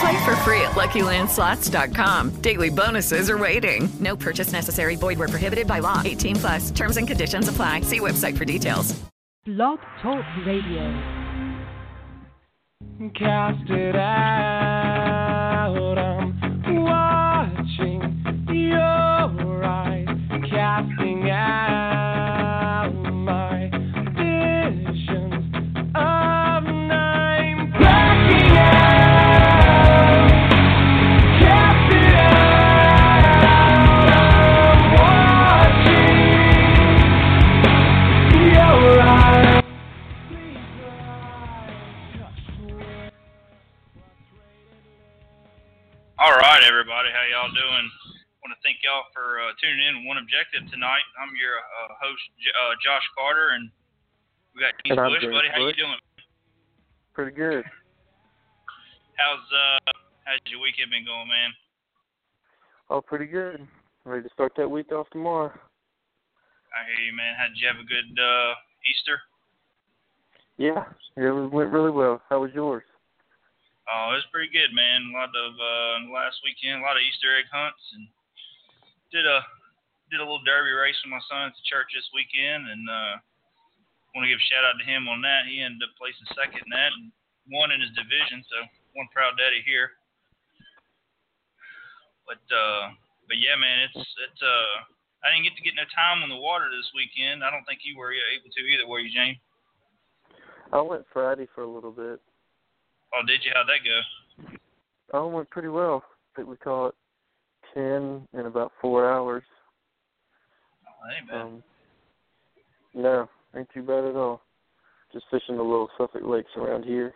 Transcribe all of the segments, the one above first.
Play for free at LuckyLandSlots.com. Daily bonuses are waiting. No purchase necessary. Void where prohibited by law. 18 plus. Terms and conditions apply. See website for details. Blog Talk Radio. Cast it out. I'm watching your eyes, casting out. All right, everybody. How y'all doing? I want to thank y'all for tuning in to One Objective tonight. I'm your host, Josh Carter, and we got Keith Bush, buddy. How you doing? Pretty good. How's your weekend been going, man? Oh, pretty good. Ready to start that week off tomorrow. I hear you, man. Did you have a good Easter? Yeah, it went really well. How was yours? Oh, it was pretty good, man. A lot of last weekend, a lot of Easter egg hunts, and did a little derby race with my son at the church this weekend, and want to give a shout out to him on that. He ended up placing second in that, and won in his division. So one proud daddy here. But yeah, man, it's I didn't get to get no time on the water this weekend. I don't think you were able to either, were you, Jane? I went Friday for a little bit. Oh, did you? How'd that go? Oh, it went pretty well. I think we caught 10 in about 4 hours. Oh, that ain't bad. No, ain't too bad at all. Just fishing the little Suffolk lakes around here.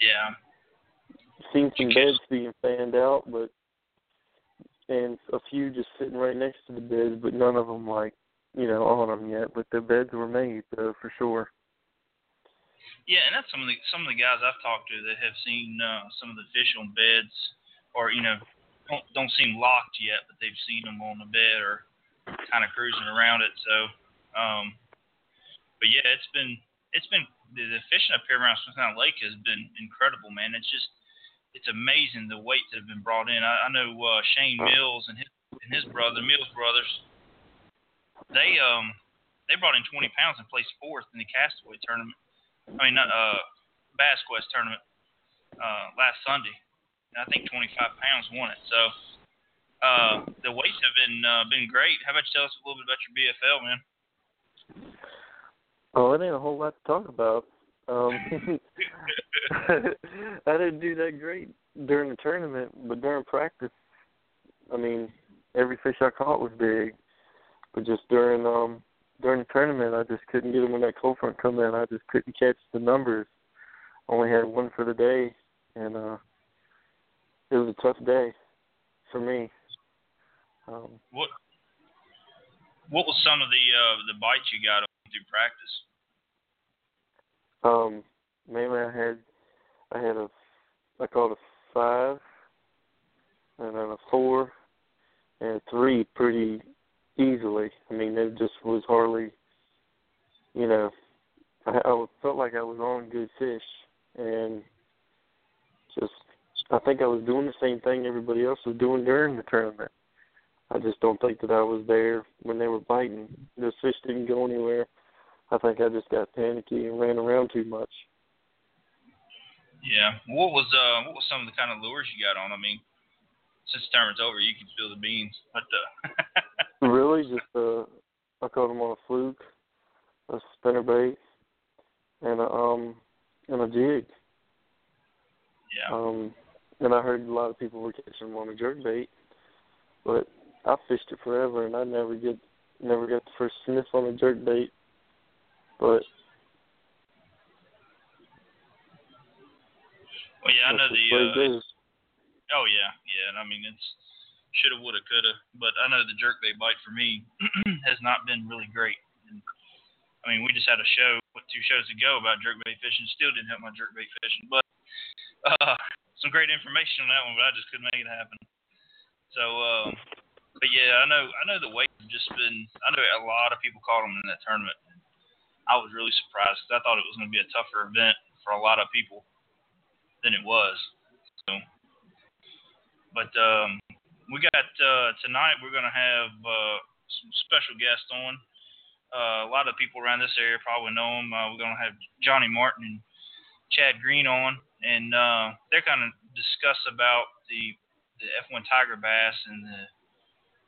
Yeah. Seen some beds being fanned out, and a few just sitting right next to the beds, but none of them, on them yet. But the beds were made, though, for sure. Yeah, and that's some of the guys I've talked to that have seen some of the fish on beds, or don't seem locked yet, but they've seen them on the bed or kind of cruising around it. So, but yeah, it's been the fishing up here around Smith Mountain Lake has been incredible, man. It's amazing the weights that have been brought in. I know Shane Mills and his brother, Mills brothers, they brought in 20 pounds and placed fourth in the Castaway tournament. I mean, Bass Quest tournament last Sunday. And I think 25 pounds won it. So the weights have been great. How about you tell us a little bit about your BFL, man? Oh, it ain't a whole lot to talk about. I didn't do that great during the tournament, but during practice, every fish I caught was big. But just during the tournament, I just couldn't get them when that cold front come in. I just couldn't catch the numbers. Only had one for the day, and it was a tough day for me. What was some of the bites you got through practice? Mainly, I caught a 5, and then a 4, and a 3 pretty easily. It just was hardly, I felt like I was on good fish, and just I think I was doing the same thing everybody else was doing during the tournament. I just don't think that I was there when they were biting. The fish didn't go anywhere. I think I just got panicky and ran around too much. Yeah. What was some of the kind of lures you got on? Since the tournament's over, you can feel the beans. But really, I caught them on a fluke. a spare bait, and a jig. Yeah. And I heard a lot of people were catching them on a jerk bait, but I fished it forever, and I never got the first sniff on a jerk bait. But well, yeah, I know the. Oh yeah. I mean, it's shoulda, woulda, coulda, but I know the jerkbait bite for me has not been really great. And, I mean, we just had a show, 2 shows ago, about jerkbait fishing. Still didn't help my jerkbait fishing, but some great information on that one. But I just couldn't make it happen. So, but yeah, I know the weights have just been. I know a lot of people caught them in that tournament. And I was really surprised because I thought it was going to be a tougher event for a lot of people than it was. So. But we got tonight. We're gonna have some special guests on. A lot of people around this area probably know them. We're gonna have Johnny Martin and Chad Green on, and they're gonna discuss about the F1 Tiger Bass and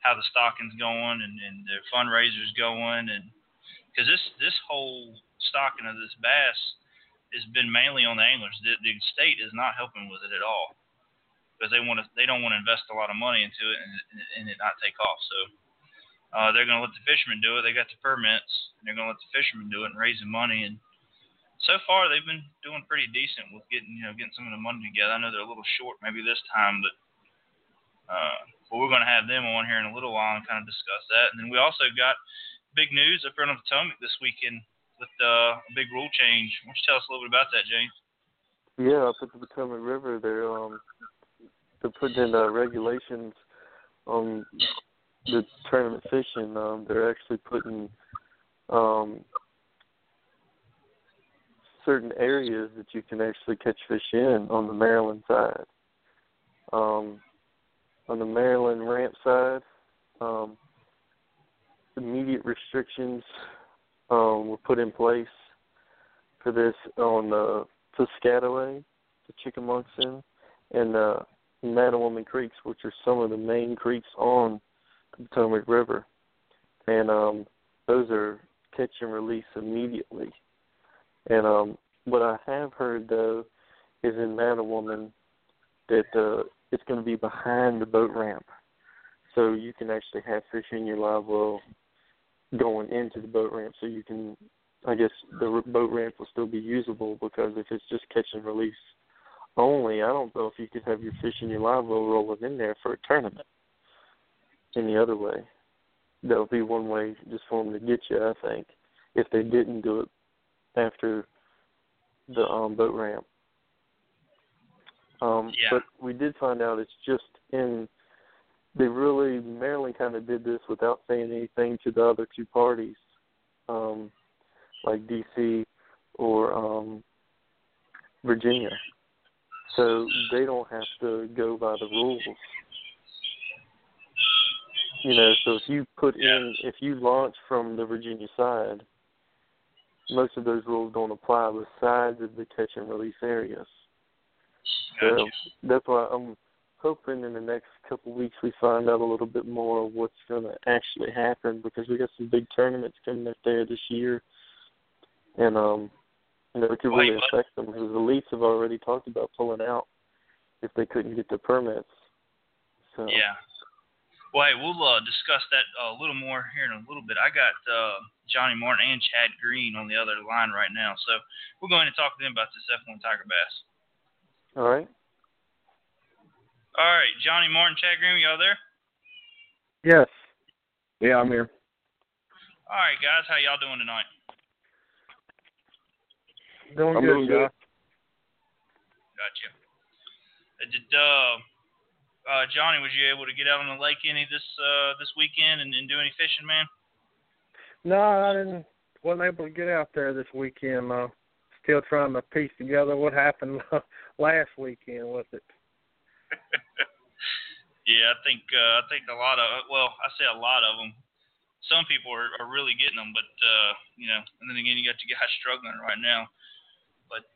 how the stocking's going and their fundraisers going, and because this whole stocking of this bass has been mainly on the anglers. The state is not helping with it at all. Because they don't want to invest a lot of money into it and it not take off. So they're going to let the fishermen do it. They got the permits, and they're going to let the fishermen do it and raise the money. And so far, they've been doing pretty decent with getting some of the money together. I know they're a little short maybe this time, but we're going to have them on here in a little while and kind of discuss that. And then we also got big news up here on the Potomac this weekend with a big rule change. Why don't you tell us a little bit about that, Jane? Yeah, up at the Potomac River, they're putting in regulations on the tournament fishing. They're actually putting certain areas that you can actually catch fish in on the Maryland side. On the Maryland ramp side, immediate restrictions were put in place for this on Piscataway, the Chickamauga, and Mattawoman creeks, which are some of the main creeks on the Potomac River, and those are catch and release immediately. And what I have heard though is in Mattawoman that it's going to be behind the boat ramp, so you can actually have fish in your live well going into the boat ramp. So you can, I guess, the boat ramp will still be usable, because if it's just catch and release only, I don't know if you could have your fish in your live well rolling in there for a tournament any other way. That would be one way just for them to get you, I think, if they didn't do it after the boat ramp. Yeah. But we did find out it's just in – Maryland kind of did this without saying anything to the other two parties, like D.C. or Virginia. So they don't have to go by the rules. You know, so if you if you launch from the Virginia side, most of those rules don't apply besides the catch and release areas. So that's why I'm hoping in the next couple of weeks we find out a little bit more of what's going to actually happen, because we got some big tournaments coming up there this year. And, you know, it could really affect them, because the elites have already talked about pulling out if they couldn't get the permits. So. Yeah. Well, hey, we'll discuss that a little more here in a little bit. I got Johnny Martin and Chad Green on the other line right now, so we're going to talk to them about this F1 Tiger Bass. All right. All right, Johnny Martin, Chad Green, y'all there? Yes. Yeah, I'm here. All right, guys, how y'all doing tonight? I'm doing good. Gotcha. Did Johnny, was you able to get out on the lake any this weekend and do any fishing, man? No, I wasn't able to get out there this weekend. Still trying to piece together what happened last weekend with it. Yeah, I think a lot of. Well, I say a lot of them. Some people are really getting them, but you know, and then again, you got the guys struggling right now. But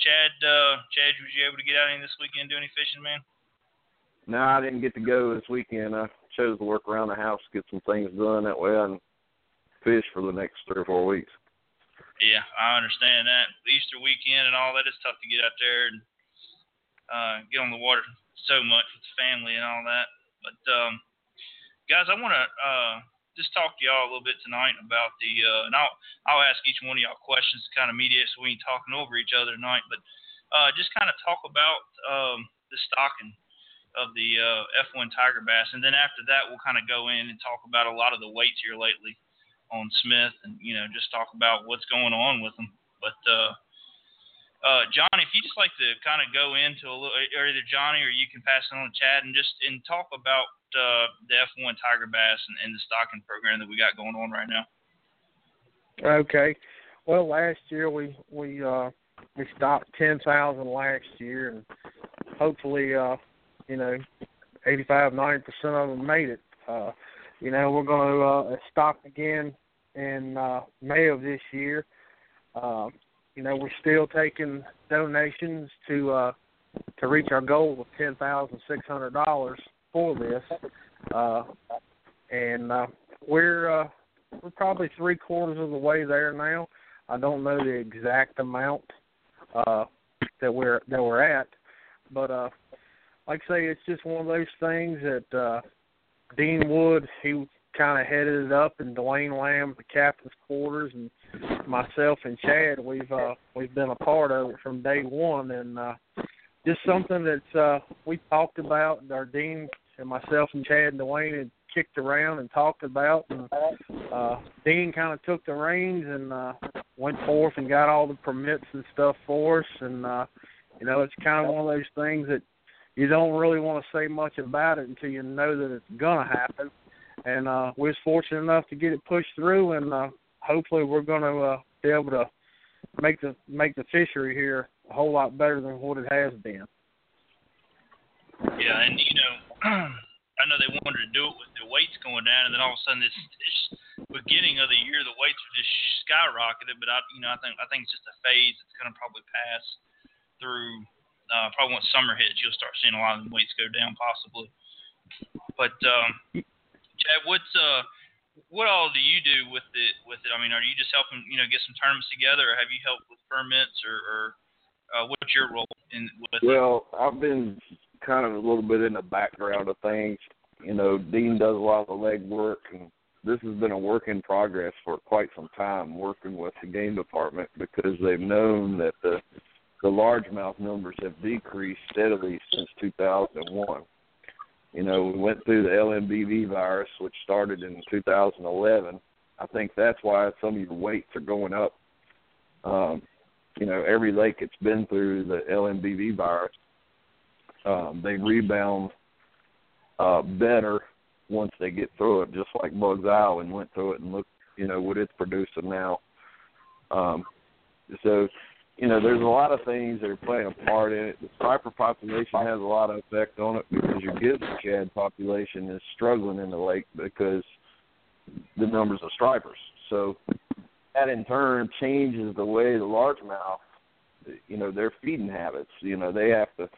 Chad, was you able to get out any this weekend, do any fishing, man? No, I didn't get to go this weekend. I chose to work around the house, get some things done. That way I can fish for the next 3 or 4 weeks. Yeah, I understand that. Easter weekend and all that, it's tough to get out there and get on the water so much with the family and all that. But, guys, I want to just talk to y'all a little bit tonight about the and I'll ask each one of y'all questions to kind of mediate so we ain't talking over each other tonight. But just kind of talk about the stocking of the F1 Tiger Bass. And then after that, we'll kind of go in and talk about a lot of the weights here lately on Smith and, you know, just talk about what's going on with them. But, Johnny, if you just like to kind of go into a little, or either Johnny or you can pass it on to Chad and just talk about the F1 Tiger Bass and the stocking program that we got going on right now. Okay. Well, last year we stocked 10,000 last year, and hopefully, 85-90% of them made it. We're going to stock again in May of this year. We're still taking donations to reach our goal of $10,600 for this, and we're probably 3/4 of the way there now. I don't know the exact amount that we're at, but like I say, it's just one of those things that Dean Wood, he kind of headed it up, and Delane Lamb, the captain's quarters, and myself and Chad, we've been a part of it from day one, and just something that we talked about, our Dean and myself and Chad and Dwayne had kicked around and talked about, and Dean kind of took the reins and went forth and got all the permits and stuff for us, and it's kind of one of those things that you don't really want to say much about it until you know that it's going to happen. And we was fortunate enough to get it pushed through, and hopefully we're going to be able to make the fishery here a whole lot better than what it has been. Yeah, and, I know they wanted to do it with the weights going down, and then all of a sudden this beginning of the year the weights were just skyrocketed, but, I think it's just a phase that's going to probably pass through. Probably once summer hits, you'll start seeing a lot of the weights go down possibly. But, Chad, what all do you do with it? I mean, are you just helping, get some tournaments together, or have you helped with permits, or what's your role in? Well, I've been kind of a little bit in the background of things. Dean does a lot of leg work, and this has been a work in progress for quite some time, working with the game department, because they've known that the largemouth numbers have decreased steadily since 2001. We went through the LMBV virus, which started in 2011. I think that's why some of your weights are going up. Every lake that's been through the LMBV virus, they rebound better once they get through it, just like Bugs Island went through it and looked, what it's producing now. There's a lot of things that are playing a part in it. The striper population has a lot of effect on it, because your gizzard shad population is struggling in the lake because the numbers of stripers. So that in turn changes the way the largemouth, their feeding habits. They have to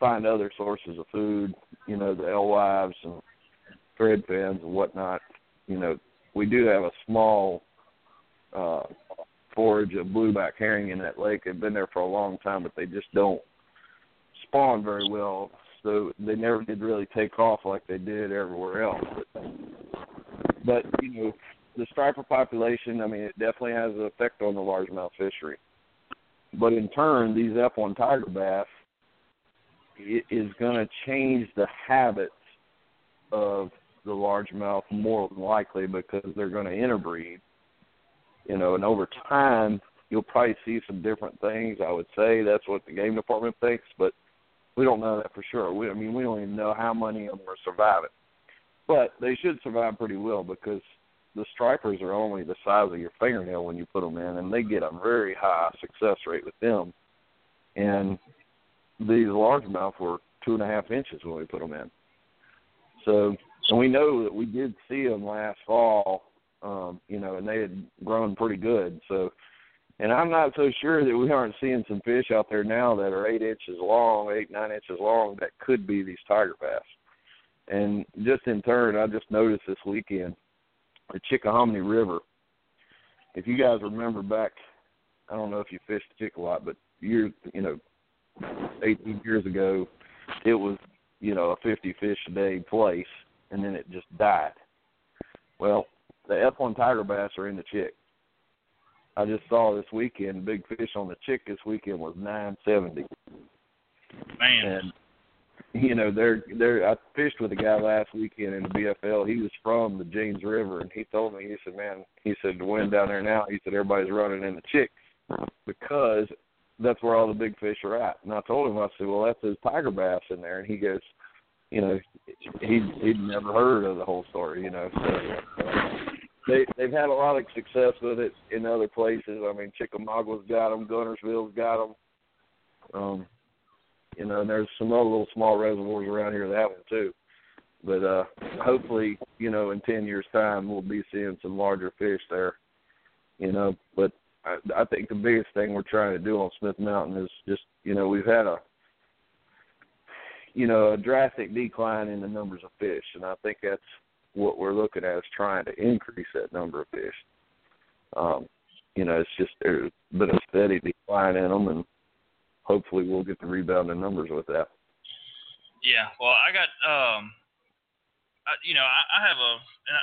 find other sources of food, the alewives and thread fins and whatnot. We do have a small forage of blueback herring in that lake. They've been there for a long time, but they just don't spawn very well, so they never did really take off like they did everywhere else. But the striper population, it definitely has an effect on the largemouth fishery. But in turn, these F1 tiger bass, it is going to change the habits of the largemouth more than likely, because they're going to interbreed. And over time, you'll probably see some different things. I would say that's what the game department thinks, but we don't know that for sure. We don't even know how many of them are surviving. But they should survive pretty well, because the stripers are only the size of your fingernail when you put them in, and they get a very high success rate with them. And these largemouth were 2.5 inches when we put them in. So, and we know that we did see them last fall, and they had grown pretty good. So, and I'm not so sure that we aren't seeing some fish out there now that are 8, 9 inches long, that could be these tiger bass. And just in turn, I just noticed this weekend, the Chickahominy River. If you guys remember back I don't know if you fished the chick a lot, but years, 18 years ago, it was, a 50 fish a day place, and then it just died. Well, the F1 Tiger Bass are in the chick. I just saw this weekend, big fish on the chick this weekend was 970. Man. And, I fished with a guy last weekend in the BFL. He was from the James River, and he told me, he said, man, he said, the wind down there now, he said, everybody's running in the chicks because that's where all the big fish are at. And I told him, I said, well, that's his tiger bass in there. And he goes, he'd never heard of the whole story, So they've had a lot of success with it in other places. I mean, Chickamauga's got them, Gunnersville's got them. And there's some other little small reservoirs around here that have them too. But hopefully, in 10 years' time, we'll be seeing some larger fish there, But I think the biggest thing we're trying to do on Smith Mountain is just, we've had a drastic decline in the numbers of fish, and I think that's what we're looking at is trying to increase that number of fish. It's just there's been a steady decline in them, and hopefully we'll get the rebound in numbers with that. Yeah, well, I got, I have,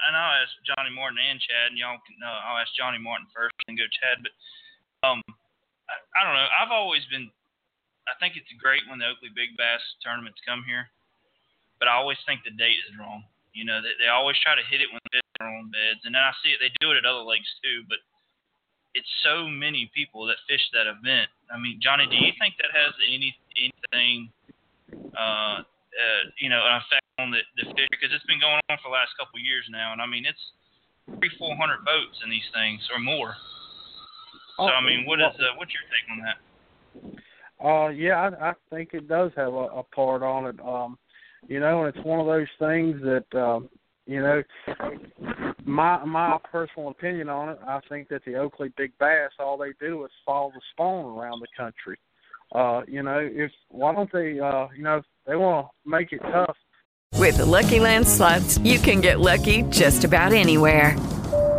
and I'll ask Johnny Martin and Chad, and y'all can, I'll ask Johnny Martin first and go Chad, but I don't know. I've always been, I think it's great when the Oakley Big Bass tournaments come here, but I always think the date is wrong. They always try to hit it when the fish are on beds, and then I see it, they do it at other lakes too, but it's so many people that fish that event. I mean, Johnny, do you think that has anything, an effect on the fish, because it's been going on for the last couple of years now, and I mean, it's 300-400 boats in these things or more. So I mean, what's your take on that? I think it does have a part on it. And it's one of those things that my personal opinion on it. I think that the Oakley Big Bass, all they do is follow the spawn around the country. Why don't they? They want to make it tough. With the Lucky Land Slots, you can get lucky just about anywhere.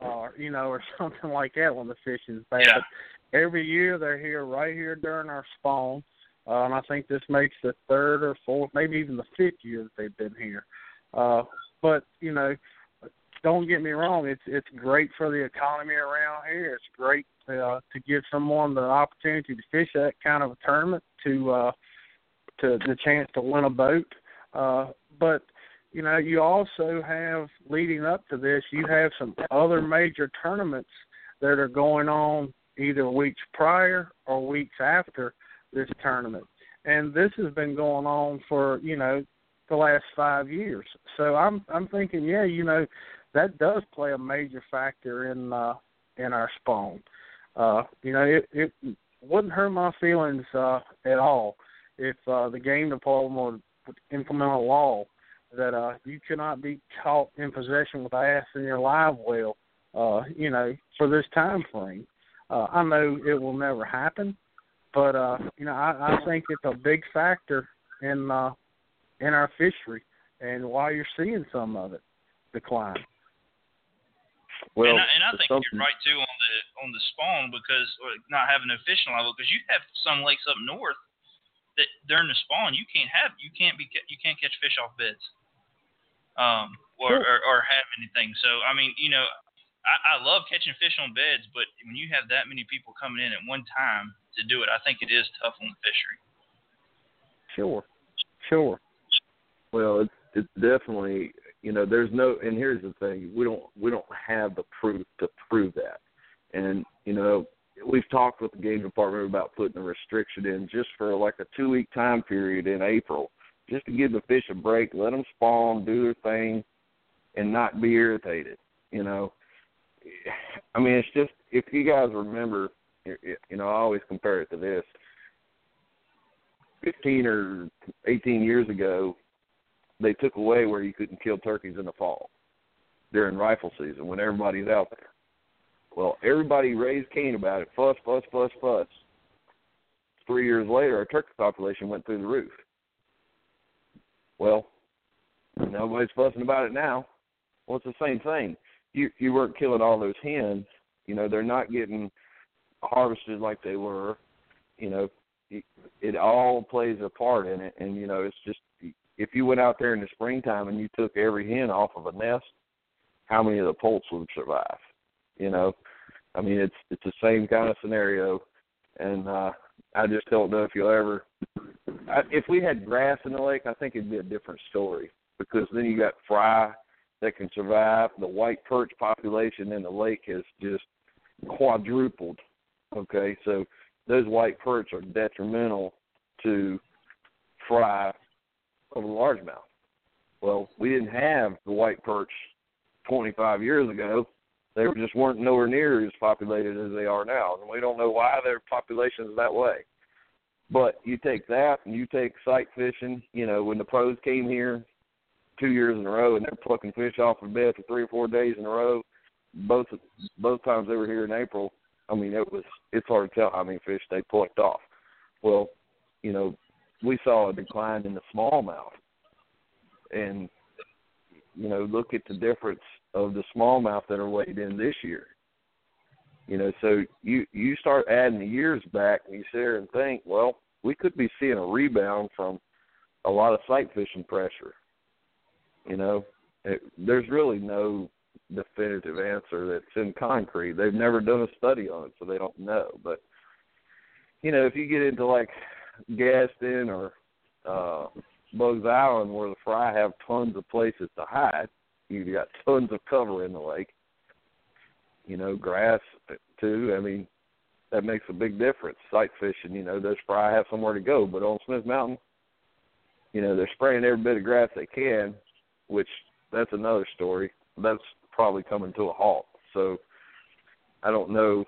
Or something like that when the fishing's bad. Yeah. But every year they're here, right here during our spawn, and I think this makes the third or fourth, maybe even the fifth year that they've been here. But don't get me wrong, it's great for the economy around here. It's great to give someone the opportunity to fish that kind of a tournament, to the chance to win a boat. But you also have, leading up to this, you have some other major tournaments that are going on either weeks prior or weeks after this tournament. And this has been going on for, the last 5 years. So I'm thinking, that does play a major factor in our spawn. It wouldn't hurt my feelings at all if the game department would implement a law that you cannot be caught in possession with bass in your live well, for this time frame. I know it will never happen, but, I think it's a big factor in our fishery and why you're seeing some of it decline. Well, and I think you're right, too, on the spawn, because or not having a fishing level, because you have some lakes up north that during the spawn you can't catch fish off beds. Or have anything. So, I mean, I love catching fish on beds, but when you have that many people coming in at one time to do it, I think it is tough on the fishery. Sure. Well, it's definitely, there's no, and here's the thing, we don't have the proof to prove that. And, we've talked with the game department about putting a restriction in just for like a 2-week time period in April, just to give the fish a break, let them spawn, do their thing, and not be irritated. It's just, if you guys remember, I always compare it to this. 15 or 18 years ago, they took away where you couldn't kill turkeys in the fall during rifle season when everybody's out there. Well, everybody raised Cain about it, fuss. 3 years later, our turkey population went through the roof. Well, nobody's fussing about it now. Well, it's the same thing. You weren't killing all those hens. You know, they're not getting harvested like they were. You know, it all plays a part in it. And, you know, it's just if you went out there in the springtime and you took every hen off of a nest, how many of the poults would survive? You know, I mean, it's the same kind of scenario. And I just don't know if you'll ever – if we had grass in the lake, I think it would be a different story because then you got fry that can survive. The white perch population in the lake has just quadrupled, okay? So those white perch are detrimental to fry over largemouth. Well, we didn't have the white perch 25 years ago. They just weren't nowhere near as populated as they are now, and we don't know why their population is that way. But you take that and you take sight fishing. You know, when the pros came here 2 years in a row and they're plucking fish off of bed for 3 or 4 days in a row, both times they were here in April, I mean, it's hard to tell how many fish they plucked off. Well, you know, we saw a decline in the smallmouth. And, you know, look at the difference of the smallmouth that are weighed in this year. You know, so you start adding the years back and you sit there and think, well, we could be seeing a rebound from a lot of sight fishing pressure. You know, there's really no definitive answer that's in concrete. They've never done a study on it, so they don't know. But, you know, if you get into like Gaston or Bugs Island where the fry have tons of places to hide, you've got tons of cover in the lake. You know, grass, too. I mean, that makes a big difference. Sight fishing, you know, those fry have somewhere to go. But on Smith Mountain, you know, they're spraying every bit of grass they can, which that's another story. That's probably coming to a halt. So I don't know.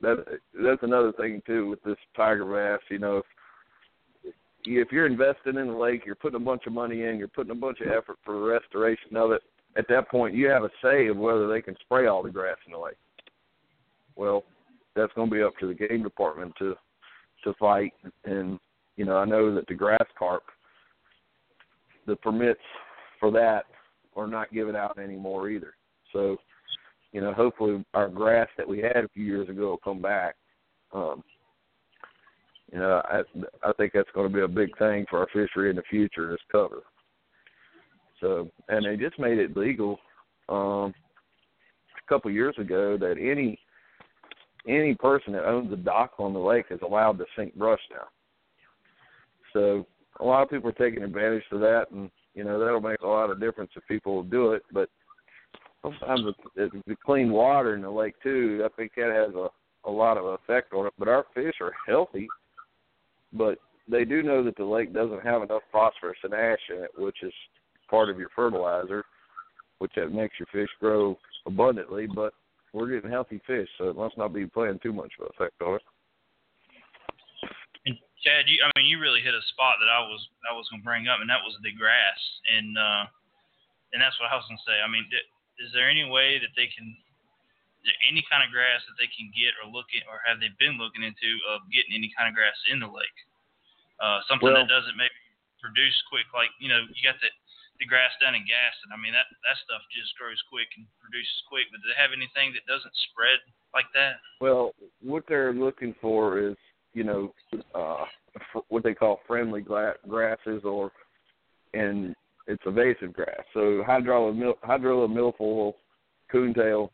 That's another thing, too, with this tiger bass. You know, if you're investing in the lake, you're putting a bunch of money in, you're putting a bunch of effort for the restoration of it, at that point you have a say of whether they can spray all the grass in the lake. Well, that's going to be up to the game department to fight. And, you know, I know that the grass carp, the permits for that are not given out anymore either. So, you know, hopefully our grass that we had a few years ago will come back. You know, I think that's going to be a big thing for our fishery in the future, is cover. So, and they just made it legal a couple years ago that any person that owns a dock on the lake is allowed to sink brush now. So a lot of people are taking advantage of that, and, you know, that'll make a lot of difference if people will do it. But sometimes the clean water in the lake, too, I think that has a lot of effect on it. But our fish are healthy. But they do know that the lake doesn't have enough phosphorus and ash in it, which is part of your fertilizer, which that makes your fish grow abundantly. But we're getting healthy fish, so it must not be playing too much of an effect on it. And Chad, you really hit a spot that I was going to bring up, and that was the grass. And that's what I was going to say. I mean, is there any way that they can – any kind of grass that they can get or look at, or have they been looking into of getting any kind of grass in the lake? That doesn't maybe produce quick, like, you know, you got the grass down in Gaston. I mean, that stuff just grows quick and produces quick, but do they have anything that doesn't spread like that? Well, what they're looking for is, you know, what they call friendly grasses, and it's invasive grass. So hydrilla milfoil, coontail,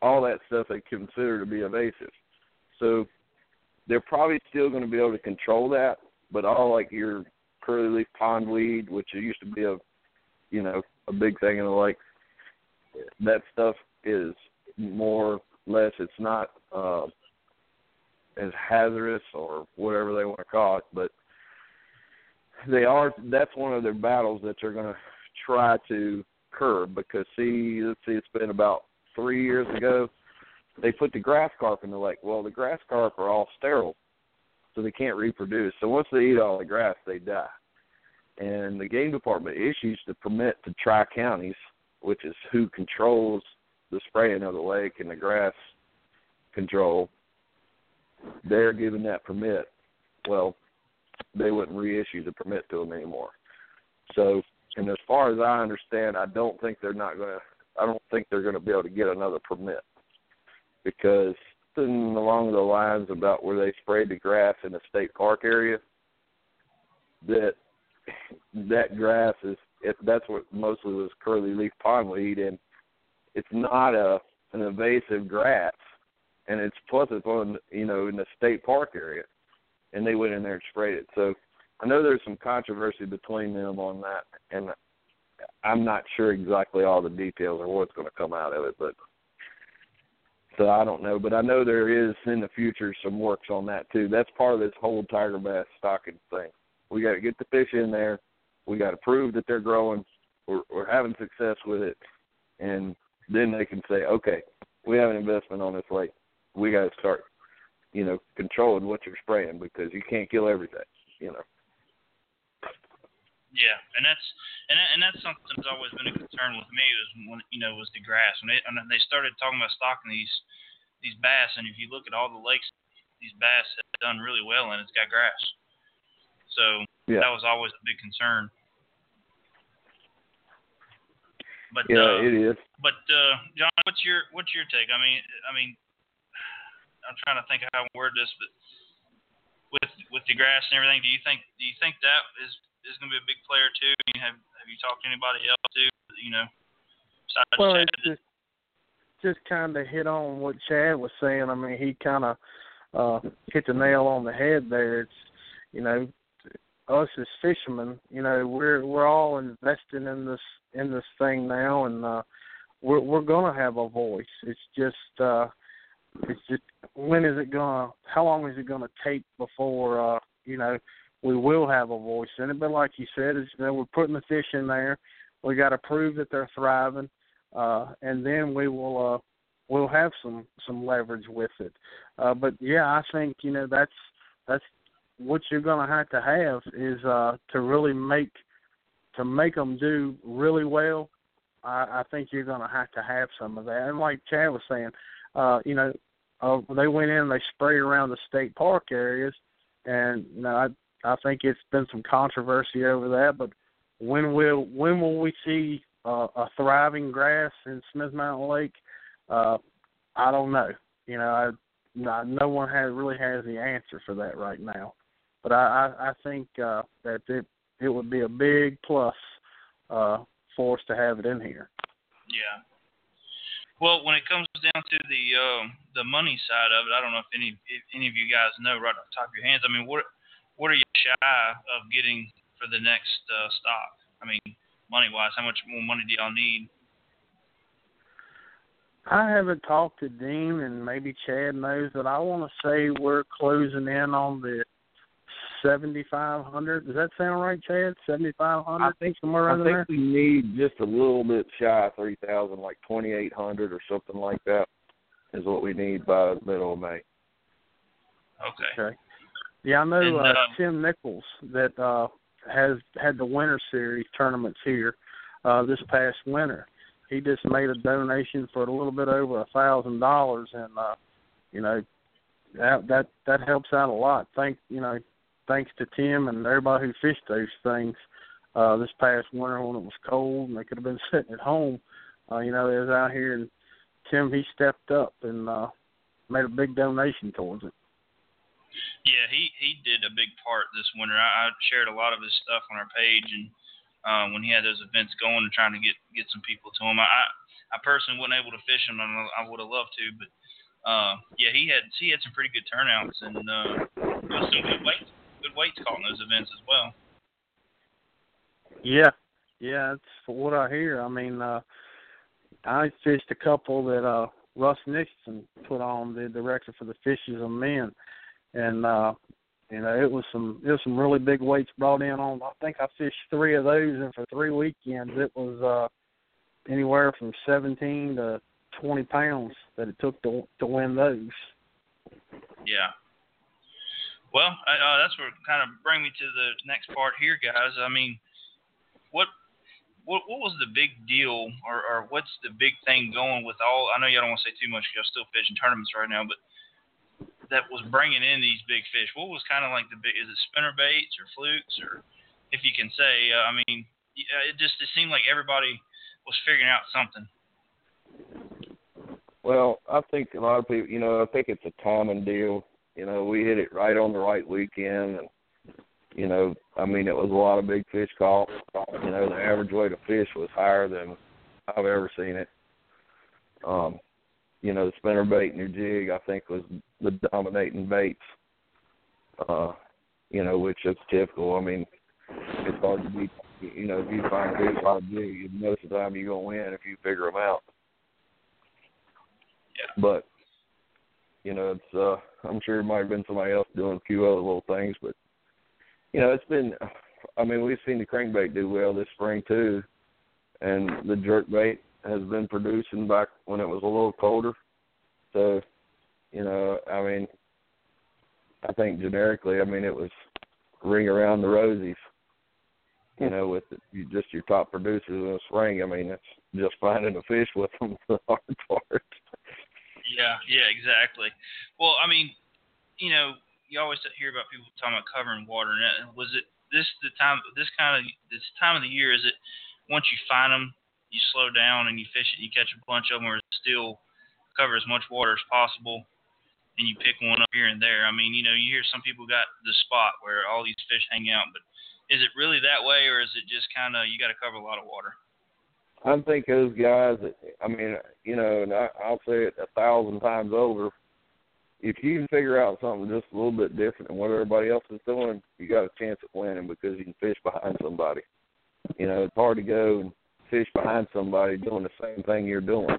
all that stuff they consider to be invasive. So they're probably still going to be able to control that, but all like your curly leaf pondweed, which used to be a big thing in the lake, that stuff is more or less, it's not as hazardous or whatever they want to call it, but that's one of their battles that they're going to try to curb because, it's been about 3 years ago, they put the grass carp in the lake. Well, the grass carp are all sterile. so they can't reproduce. So once they eat all the grass, they die. And the game department issues the permit to Tri-Counties, which is who controls the spraying of the lake and the grass control. They're given that permit. Well, they wouldn't reissue the permit to them anymore. So, and as far as I understand, I don't think they're going to be able to get another permit, because something along the lines about where they sprayed the grass in a state park area, that grass that's what mostly was curly leaf pondweed, and it's not an invasive grass, and it's on, in the state park area, and they went in there and sprayed it. So I know there's some controversy between them on that, and I'm not sure exactly all the details or what's going to come out of it, but so I don't know. But I know there is in the future some works on that too. That's part of this whole tiger bass stocking thing. We got to get the fish in there. We got to prove that they're growing. We're having success with it, and then they can say, okay, we have an investment on this lake. We got to start, controlling what you're spraying, because you can't kill everything, Yeah, and that's something that's always been a concern with me was the grass. And they started talking about stocking these bass, and if you look at all the lakes, these bass have done really well, and it's got grass. So yeah, that was always a big concern. But yeah, it is. But John, what's your take? I mean, I'm trying to think of how to word this, but with the grass and everything, do you think that is going to be a big player too? Have you talked to anybody else too? Besides Chad? It's just kind of hit on what Chad was saying. I mean, he kind of hit the nail on the head there. It's us as fishermen, we're all invested in this thing now, and we're going to have a voice. It's just when is it going to? How long is it going to take before we will have a voice in it? But like you said, we're putting the fish in there. We got to prove that they're thriving, and then we will we'll have some leverage with it. But yeah, I think that's what you're going to have is to really make them do really well. I think you're going to have some of that. And like Chad was saying, they went in and they sprayed around the state park areas, and I think it's been some controversy over that, but when will we see a thriving grass in Smith Mountain Lake? I don't know. No one really has the answer for that right now. But I think that it would be a big plus for us to have it in here. Yeah. Well, when it comes down to the money side of it, I don't know if any of you guys know right off the top of your hands. I mean, what are you shy of getting for the next stock? I mean, money-wise, how much more money do y'all need? I haven't talked to Dean, and maybe Chad knows, that I want to say we're closing in on the 7,500. Does that sound right, Chad? 7,500. I think somewhere around there. I think we need just a little bit shy of 3,000, like 2,800 or something like that, is what we need by the middle of May. Okay. Yeah, I know Tim Nichols that has had the Winter Series tournaments here this past winter. He just made a donation for a little bit over $1,000, and that helps out a lot. Thanks to Tim and everybody who fished those things this past winter when it was cold and they could have been sitting at home. They was out here, and Tim, he stepped up and made a big donation towards it. Yeah, he did a big part this winter. I shared a lot of his stuff on our page, and when he had those events going and trying to get some people to him. I personally wasn't able to fish him, and I would have loved to, but yeah, he had some pretty good turnouts, and was some good weights caught in those events as well. Yeah, that's what I hear. I mean, I fished a couple that Russ Nixon put on, the director for the Fishes of Men, and it was some really big weights brought in on. I think I fished three of those, and for three weekends, it was anywhere from 17 to 20 pounds that it took to win those. Yeah. Well, that's what kind of bring me to the next part here, guys. I mean, what was the big deal, or what's the big thing going with all? I know y'all don't want to say too much because y'all still fishing tournaments right now, but that was bringing in these big fish. What was kind of like the big? Is it spinnerbaits or flukes, or if you can say? I mean, it seemed like everybody was figuring out something. Well, I think a lot of people, you know, I think it's a timing deal. You know, we hit it right on the right weekend, and, you know, I mean, it was a lot of big fish caught. You know, the average weight of fish was higher than I've ever seen it. You know, the spinnerbait and your jig, I think, was the dominating baits, you know, which is typical. I mean, it's hard to beat, you know, if you find a good five jig, most of the time you're going to win if you figure them out. Yeah. But, you know, it's I'm sure it might have been somebody else doing a few other little things, but, you know, it's been, I mean, we've seen the crankbait do well this spring too, and the jerkbait has been producing back when it was a little colder. So, you know, I mean, I think generically, I mean, it was ring around the rosies, you know, with just your top producers in the spring. I mean, it's just finding a fish with them the hard part. Yeah, exactly. Well, I mean, you know, you always hear about people talking about covering water. And was it this time of the year? Is it once you find them, you slow down and you fish it, and you catch a bunch of them, or still cover as much water as possible, and you pick one up here and there? I mean, you know, you hear some people got the spot where all these fish hang out, but is it really that way, or is it just kind of you got to cover a lot of water? I think those guys, I mean, you know, and I'll say it 1,000 times over, if you can figure out something just a little bit different than what everybody else is doing, you got a chance at winning because you can fish behind somebody. You know, it's hard to go and fish behind somebody doing the same thing you're doing.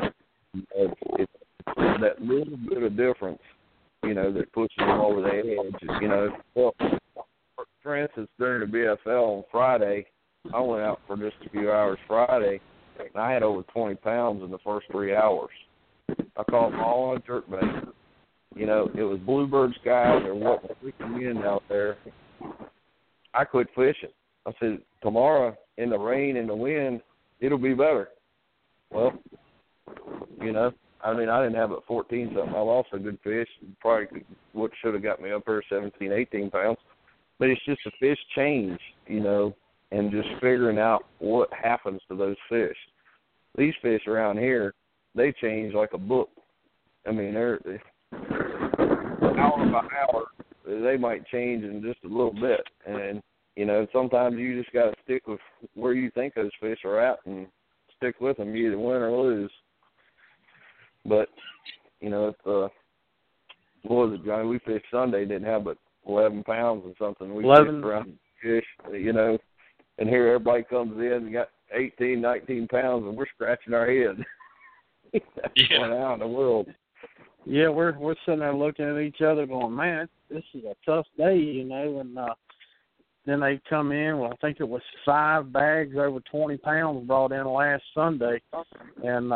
It's that little bit of difference, you know, that pushes them over the edge. You know, well, for instance, during the BFL on Friday, I went out for just a few hours Friday, and I had over 20 pounds in the first 3 hours. I caught them all on jerkbait. You know, it was bluebird skies or what was freaking in out there. I quit fishing. I said, tomorrow in the rain and the wind, it'll be better. Well, you know, I mean, I didn't have it 14-something. I lost a good fish, probably what should have got me up there 17, 18 pounds. But it's just a fish change, you know, and just figuring out what happens to those fish. These fish around here, they change like a book. I mean, they're hour by hour, they might change in just a little bit. And, you know, sometimes you just got to stick with where you think those fish are at and stick with them, you either win or lose. But, you know, it's, what was it, Johnny? We fished Sunday, didn't have but 11 pounds or something. We fished around fish, you know. And here everybody comes in and got 18, 19 pounds, and we're scratching our head. Going out in the world. Yeah, we're sitting there looking at each other going, man, this is a tough day, you know. And then they come in, well, I think it was 5 bags over 20 pounds brought in last Sunday. And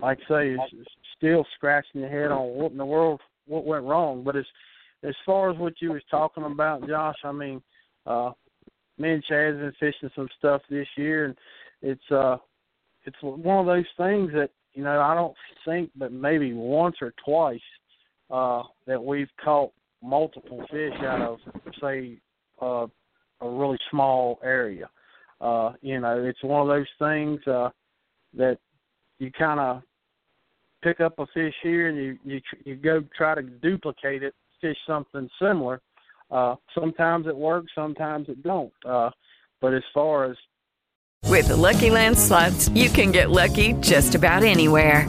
like I say, it's still scratching your head on what in the world, what went wrong. But as far as what you was talking about, Josh, I mean, me and Chad's been fishing some stuff this year, and it's one of those things that, you know, I don't think but maybe once or twice that we've caught multiple fish out of, say, a really small area. You know, it's one of those things that you kind of pick up a fish here and you go try to duplicate it, fish something similar. Sometimes it works, sometimes it don't. But as far as with the Lucky Land Slots, you can get lucky just about anywhere.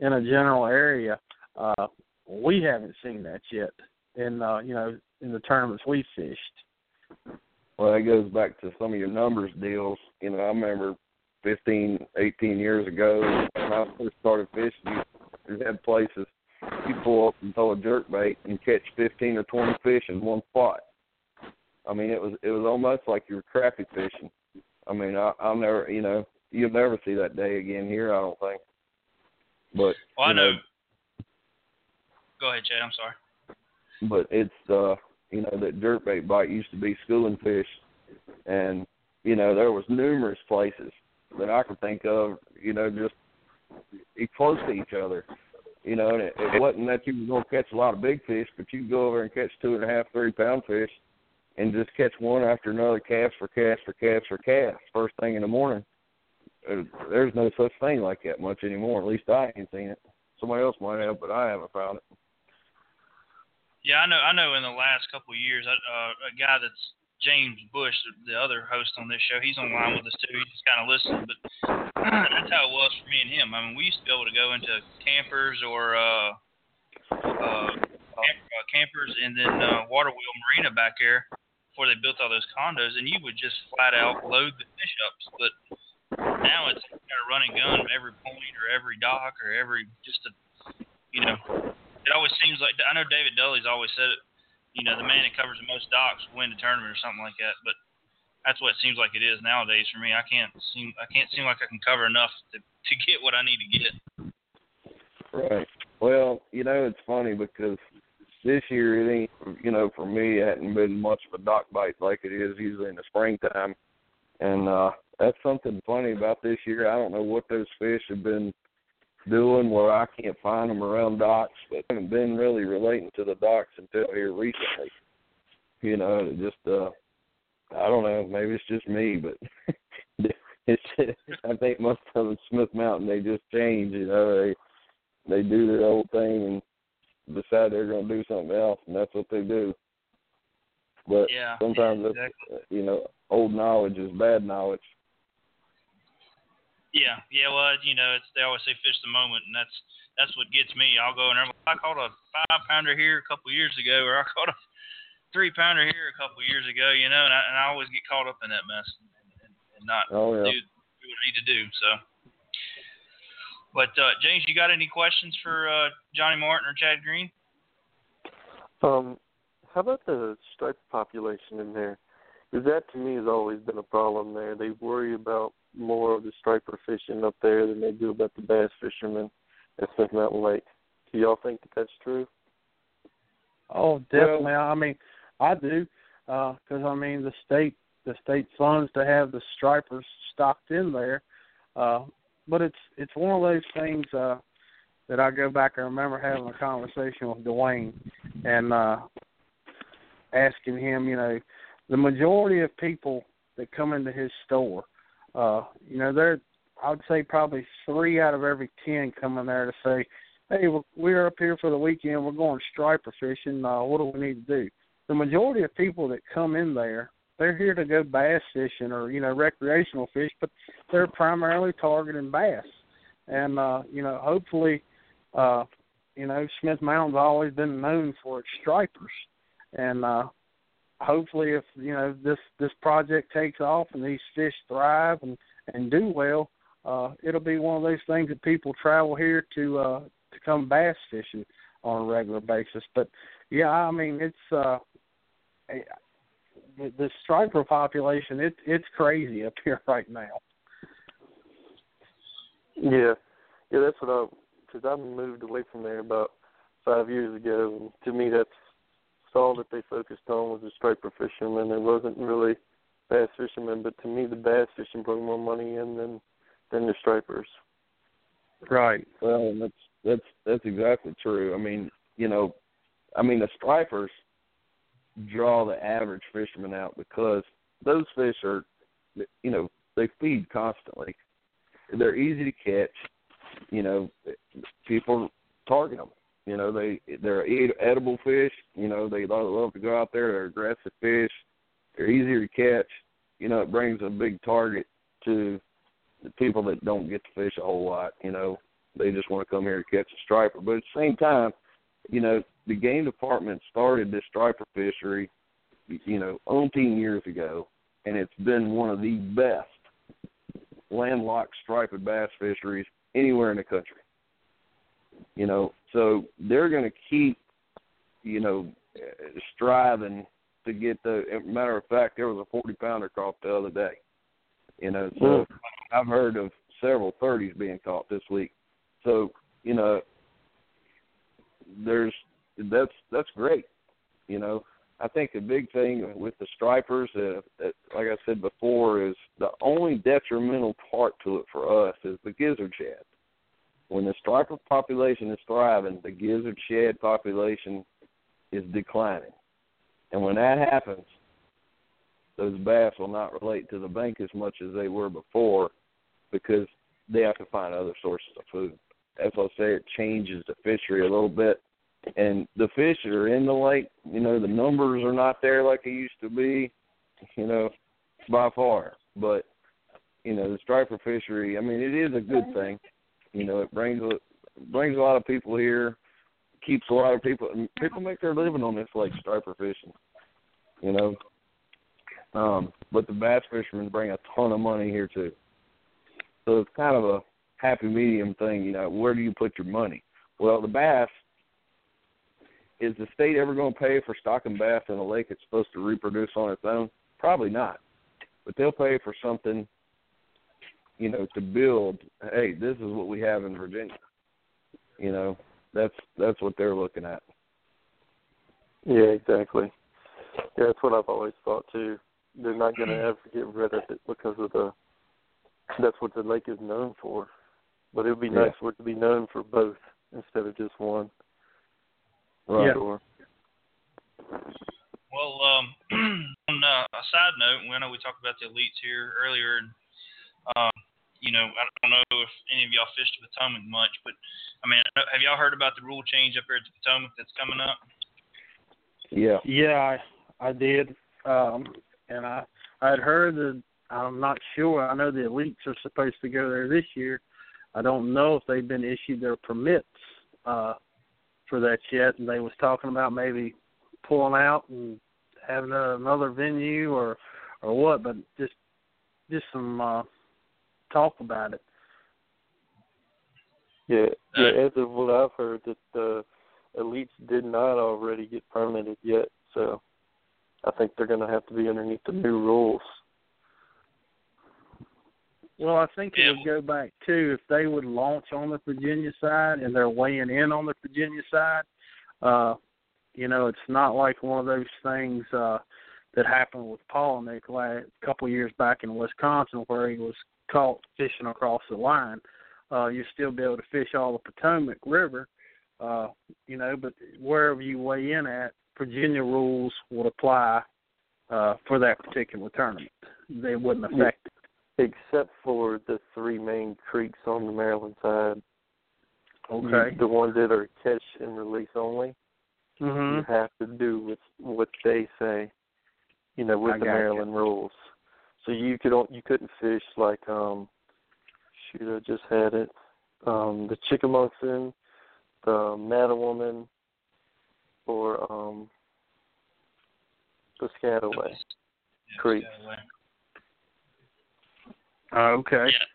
general area, we haven't seen that yet. in the tournaments we fished. Well, that goes back to some of your numbers deals. You know, I remember 15, 18 years ago when I first started fishing, you had places you pull up and throw a jerkbait and catch 15 or 20 fish in one spot. I mean, it was almost like you were crappie fishing. I mean, I'll never, you know, you'll never see that day again here, I don't think. But well, I know. Go ahead, Jay. I'm sorry. But it's you know, that jerkbait bite used to be schooling fish, and you know there was numerous places that I could think of, you know, just close to each other, you know, and it wasn't that you were gonna catch a lot of big fish, but you go over and catch 2.5, 3 pound fish, and just catch one after another, calf for calf for calf for calf, first thing in the morning. There's no such thing like that much anymore. At least I ain't seen it. Somebody else might have, but I haven't found it. Yeah, I know. In the last couple of years, a guy that's James Bush, the other host on this show, he's online with us too. He just kind of listens, but that's how it was for me and him. I mean, we used to be able to go into campers or campers, and then Waterwheel Marina back there before they built all those condos, and you would just flat out load the fish ups. But now it's got a running gun at every point or every dock or every It always seems like, I know David Dulley's always said it, you know, the man that covers the most docks will win the tournament or something like that, but that's what it seems like it is nowadays for me. I can't seem like I can cover enough to get what I need to get. Right. Well, you know, it's funny because this year it ain't, you know, for me it hadn't been much of a dock bite like it is usually in the springtime. And that's something funny about this year. I don't know what those fish have been doing where I can't find them around docks, but I haven't been really relating to the docks until here recently. You know, just, I don't know, maybe it's just me, but I think most of them Smith Mountain, they just change, you know, they do their old thing and decide they're going to do something else, and that's what they do. But yeah, sometimes, yeah, exactly. You know, old knowledge is bad knowledge. Yeah, well, you know, they always say fish the moment, and that's what gets me. I'll go in there. I caught a 5-pounder here a couple years ago, or I caught a 3-pounder here a couple years ago, you know, and I always get caught up in that mess and not do what I need to do. So, but James, you got any questions for Johnny Martin or Chad Green? How about the striped population in there? Because that to me has always been a problem there. They worry about more of the striper fishing up there than they do about the bass fishermen at Smith Mountain Lake. Do y'all think that that's true? Oh, definitely. Well, I mean, I do, because I mean the state funds to have the stripers stocked in there. But it's one of those things that I go back and remember having a conversation with Dwayne and asking him, you know, the majority of people that come into his store. You know, I would say probably 3 out of every 10 come in there to say, hey, we're up here for the weekend. We're going striper fishing. What do we need to do? The majority of people that come in there, they're here to go bass fishing or, you know, recreational fish, but they're primarily targeting bass. And, you know, hopefully, you know, Smith Mountain's always been known for its stripers. And, hopefully, if you know this project takes off and these fish thrive and do well, it'll be one of those things that people travel here to come bass fishing on a regular basis. But yeah, I mean it's the striper population. It's crazy up here right now. Yeah, that's what I moved away from there about 5 years ago. To me, that's all that they focused on was the striper fishermen. It wasn't really bass fishermen, but to me the bass fishing brought more money in than the stripers. Right. Well, that's exactly true. I mean, you know, the stripers draw the average fisherman out because those fish are, you know, they feed constantly. They're easy to catch. You know, people target them. You know, they're edible fish. You know, they love to go out there. They're aggressive fish. They're easier to catch. You know, it brings a big target to the people that don't get to fish a whole lot. You know, they just want to come here to catch a striper. But at the same time, you know, the game department started this striper fishery, you know, 18 years ago, and it's been one of the best landlocked striped bass fisheries anywhere in the country. You know, so they're going to keep, you know, striving to get the. As a matter of fact, there was a 40-pounder caught the other day. You know, so I've heard of several 30s being caught this week. So, you know, that's great. You know, I think the big thing with the stripers, like I said before, is the only detrimental part to it for us is the gizzard shad. When the striper population is thriving, the gizzard shad population is declining. And when that happens, those bass will not relate to the bank as much as they were before because they have to find other sources of food. As I say, it changes the fishery a little bit. And the fish that are in the lake, you know, the numbers are not there like they used to be, you know, by far. But, you know, the striper fishery, I mean, it is a good thing. You know, it brings a lot of people here, keeps a lot of people. People make their living on this lake striper fishing, you know. But the bass fishermen bring a ton of money here too. So it's kind of a happy medium thing, you know, where do you put your money? Well, the bass, is the state ever going to pay for stocking bass in a lake it's supposed to reproduce on its own? Probably not. But they'll pay for something, you know, to build, hey, this is what we have in Virginia. You know, that's what they're looking at. Yeah, exactly. Yeah, that's what I've always thought, too. They're not going to ever get rid of it because of that's what the lake is known for. But it would be nice for it to be known for both instead of just one. Right. Yeah. Well, on a side note, I know we talked about the elites here earlier, and you know, I don't know if any of y'all fished the Potomac much, but I mean, have y'all heard about the rule change up there at the Potomac that's coming up? Yeah. Yeah, I did, and I had heard that. I'm not sure. I know the elites are supposed to go there this year. I don't know if they've been issued their permits for that yet, and they was talking about maybe pulling out and having another venue or what, but just some talk about it. Yeah, as of what I've heard, that the elites did not already get permitted yet, so I think they're going to have to be underneath the new rules. Well, I think it would go back, too, if they would launch on the Virginia side and they're weighing in on the Virginia side. You know, it's not like one of those things that happened with Paul Nick a couple years back in Wisconsin where he was caught fishing across the line. You still be able to fish all the Potomac River, you know, but wherever you weigh in at, Virginia rules would apply for that particular tournament. They wouldn't affect it. Except for the three main creeks on the Maryland side. Okay. The ones that are catch and release only. Mm-hmm. You have to do with what they say, you know, with the Maryland rules. So you couldn't fish like, I just had it, the Chickamauga, the Mattawoman, or the Piscataway Creek. Okay. Yeah.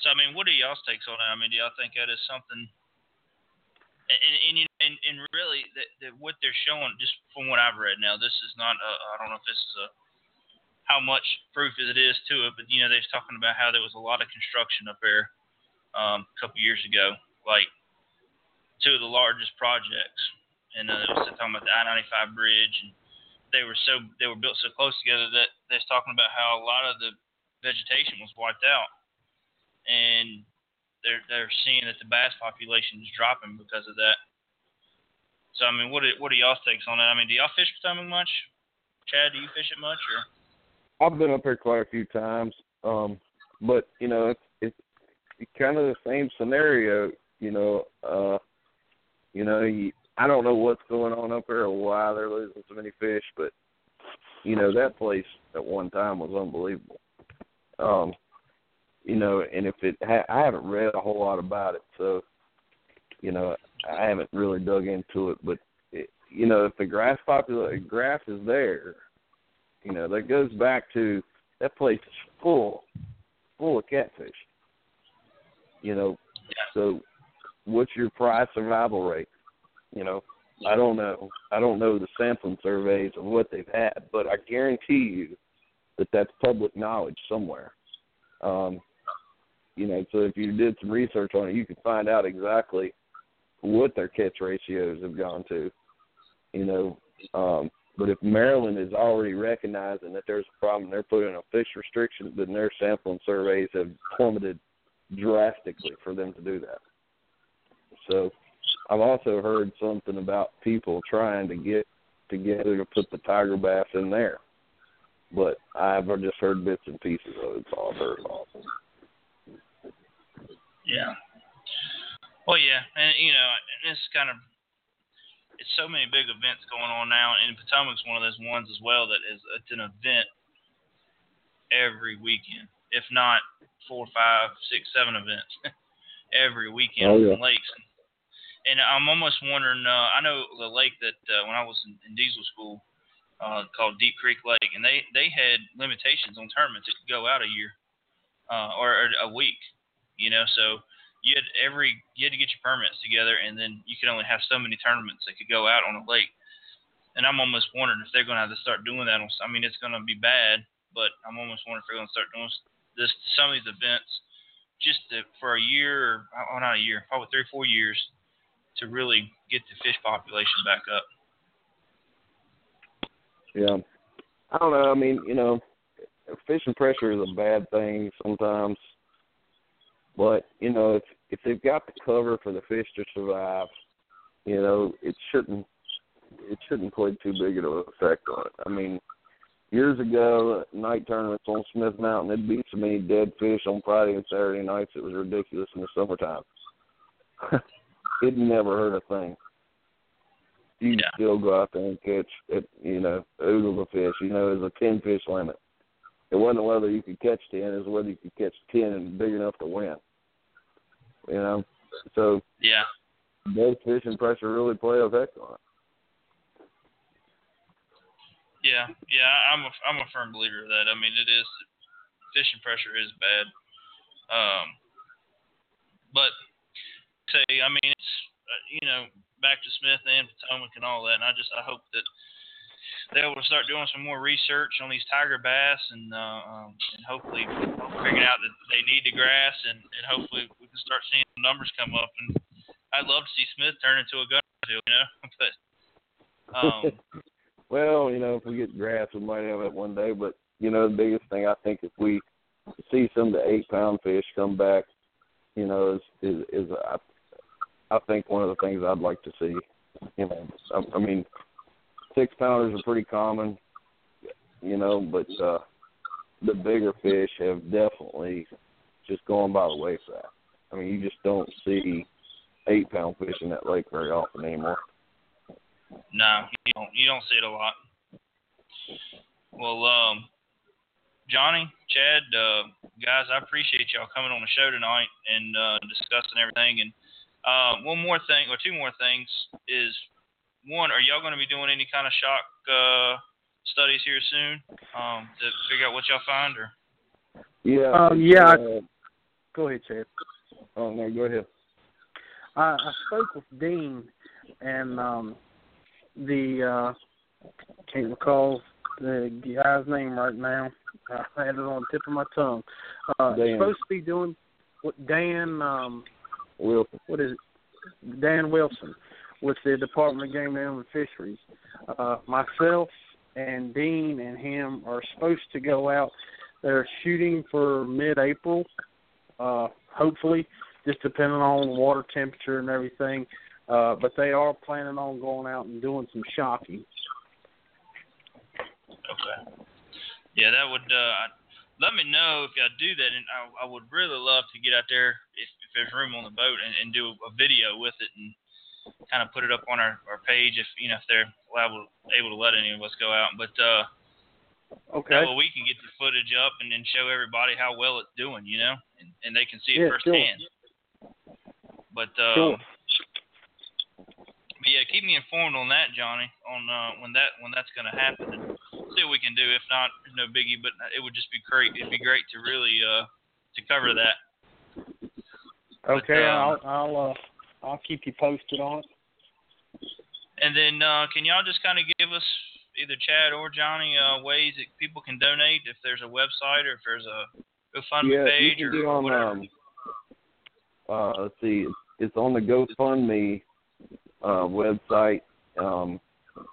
So, I mean, what are y'all's takes on it? I mean, do y'all think that is something? And really, that what they're showing, just from what I've read now, this is not. I don't know if this is how much proof it is to it, but you know, they're talking about how there was a lot of construction up there a couple years ago, like two of the largest projects, and it was talking about the I-95 bridge, and they were built so close together that they're talking about how a lot of the vegetation was wiped out, and they're seeing that the bass population is dropping because of that. So I mean, what are y'all's takes on that? I mean, do y'all fish Potomac much? Chad, do you fish it much? Or? I've been up here quite a few times, but you know, it's kind of the same scenario. You know, I don't know what's going on up here or why they're losing so many fish, but you know, that place at one time was unbelievable. You know, and if I haven't read a whole lot about it, so, you know, I haven't really dug into it, but it, you know, if the grass is there, you know, that goes back to that place is full of catfish. You know, so what's your prize survival rate? You know, I don't know the sampling surveys of what they've had, but I guarantee you that that's public knowledge somewhere. You know, so if you did some research on it, you could find out exactly what their catch ratios have gone to, you know. But if Maryland is already recognizing that there's a problem, they're putting a fish restriction, then their sampling surveys have plummeted drastically for them to do that. So I've also heard something about people trying to get together to put the tiger bass in there. But I've just heard bits and pieces of it. It's all very awesome. Yeah. Well, yeah, and you know, it's so many big events going on now, and Potomac's one of those ones as well that is, it's an event every weekend, if not 4, 5, 6, 7 events every weekend on the lakes. And I'm almost wondering, I know the lake that when I was in diesel school called Deep Creek Lake, and they had limitations on tournaments. It could go out a year or a week, you know, so you had to get your permits together, and then you could only have so many tournaments that could go out on a lake. And I'm almost wondering if they're going to have to start doing that. I mean, it's going to be bad, but I'm almost wondering if they're going to start doing this, some of these events just for a year, or not a year, probably 3 or 4 years, to really get the fish population back up. Yeah. I don't know. I mean, you know, fishing pressure is a bad thing sometimes. But, you know, if they've got the cover for the fish to survive, you know, it shouldn't play too big of an effect on it. I mean, years ago, night tournaments on Smith Mountain, it'd be so many dead fish on Friday and Saturday nights, it was ridiculous in the summertime. It never hurt a thing. You can still go out there and catch, you know, oodles of fish. You know, there's a 10-fish limit. It wasn't whether you could catch 10, it was whether you could catch 10 and big enough to win. You know, so those fish and pressure really play a heck on it. Yeah, I'm a firm believer of that. I mean, it is, fish and pressure is bad, but say, I mean, it's you know, back to Smith and Potomac and all that, and I hope that they're able to start doing some more research on these tiger bass, and hopefully figuring out that they need the grass, and hopefully we can start seeing the numbers come up. And I'd love to see Smith turn into a gunner too, you know. But well, you know, if we get grass, we might have it one day. But you know, the biggest thing I think if we see some of the 8-pound fish come back, you know, I think one of the things I'd like to see. You know, I mean, 6-pounders are pretty common, you know, but the bigger fish have definitely just gone by the wayside. I mean, you just don't see 8-pound fish in that lake very often anymore. No, you don't see it a lot. Well, Johnny, Chad, guys, I appreciate y'all coming on the show tonight and discussing everything. And one more thing, or two more things, is one, are y'all going to be doing any kind of shock studies here soon to figure out what y'all find? Or? Yeah. Go ahead, Chad. Oh, no, go ahead. I spoke with Dean, and can't recall the guy's name right now. I had it on the tip of my tongue. Supposed to be doing what Dan Wilson. What is it? Dan Wilson with the Department of Game and Inland Fisheries. Myself and Dean and him are supposed to go out. They're shooting for mid-April, hopefully, just depending on water temperature and everything. But they are planning on going out and doing some shocking. Okay. Yeah, that would let me know if y'all do that, and I would really love to get out there if there's room on the boat and do a video with it and kind of put it up on our page if they're able to let any of us go out. But okay, that way we can get the footage up and then show everybody how well it's doing, you know, and they can see it firsthand. Sure. But yeah, keep me informed on that, Johnny, on when that's going to happen. And see what we can do. If not, no biggie. But it would just be great. It'd be great to really to cover that. Okay, but, I'll keep you posted on it. And then can y'all just kind of give us, either Chad or Johnny, ways that people can donate, if there's a website or if there's a GoFundMe page or on, whatever? Let's see. It's on the GoFundMe website.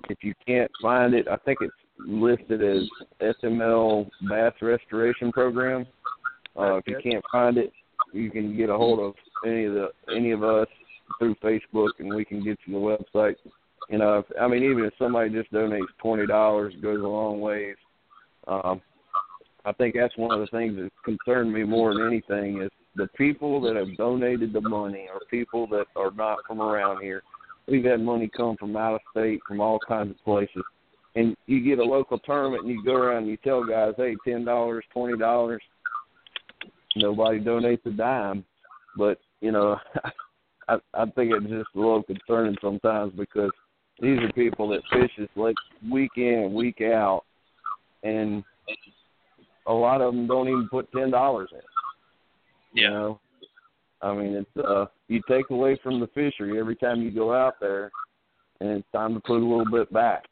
If you can't find it, I think it's listed as SML Bass Restoration Program. If you can't find it, you can get a hold of any of us through Facebook, and we can get you the website. You know, I mean, even if somebody just donates $20, it goes a long ways. I think that's one of the things that concerned me more than anything is the people that have donated the money are people that are not from around here. We've had money come from out of state, from all kinds of places. And you get a local tournament and you go around and you tell guys, hey, $10, $20. Nobody donates a dime. But, you know, I think it's just a little concerning sometimes because these are people that fish this lake week in, week out, and a lot of them don't even put $10 in. Yeah. You know? I mean, it's you take away from the fishery every time you go out there, and it's time to put a little bit back.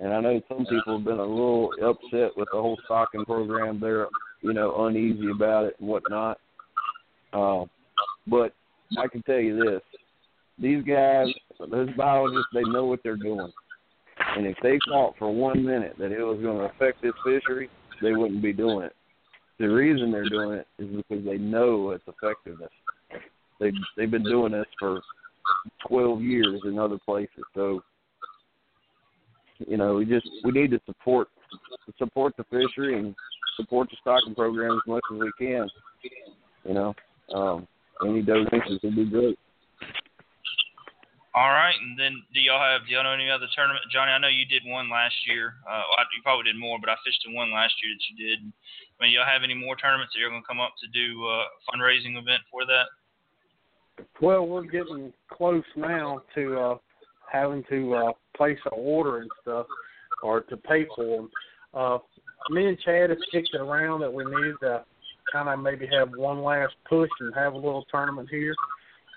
And I know some people have been a little upset with the whole stocking program. They're, you know, uneasy about it and whatnot. But I can tell you this. These guys, those biologists, they know what they're doing. And if they thought for 1 minute that it was going to affect this fishery, they wouldn't be doing it. The reason they're doing it is because they know its effectiveness. They've been doing this for 12 years in other places. So, you know, we need to support the fishery and support the stocking program as much as we can, you know. Any donations would be great. All right, and then do y'all know any other tournament? Johnny, I know you did one last year. You probably did more, but I fished in one last year that you did. I mean, y'all have any more tournaments that you're going to come up to do a fundraising event for that? Well, we're getting close now to having to place an order and stuff, or to pay for them. Me and Chad have kicked it around that we need to kind of maybe have one last push and have a little tournament here.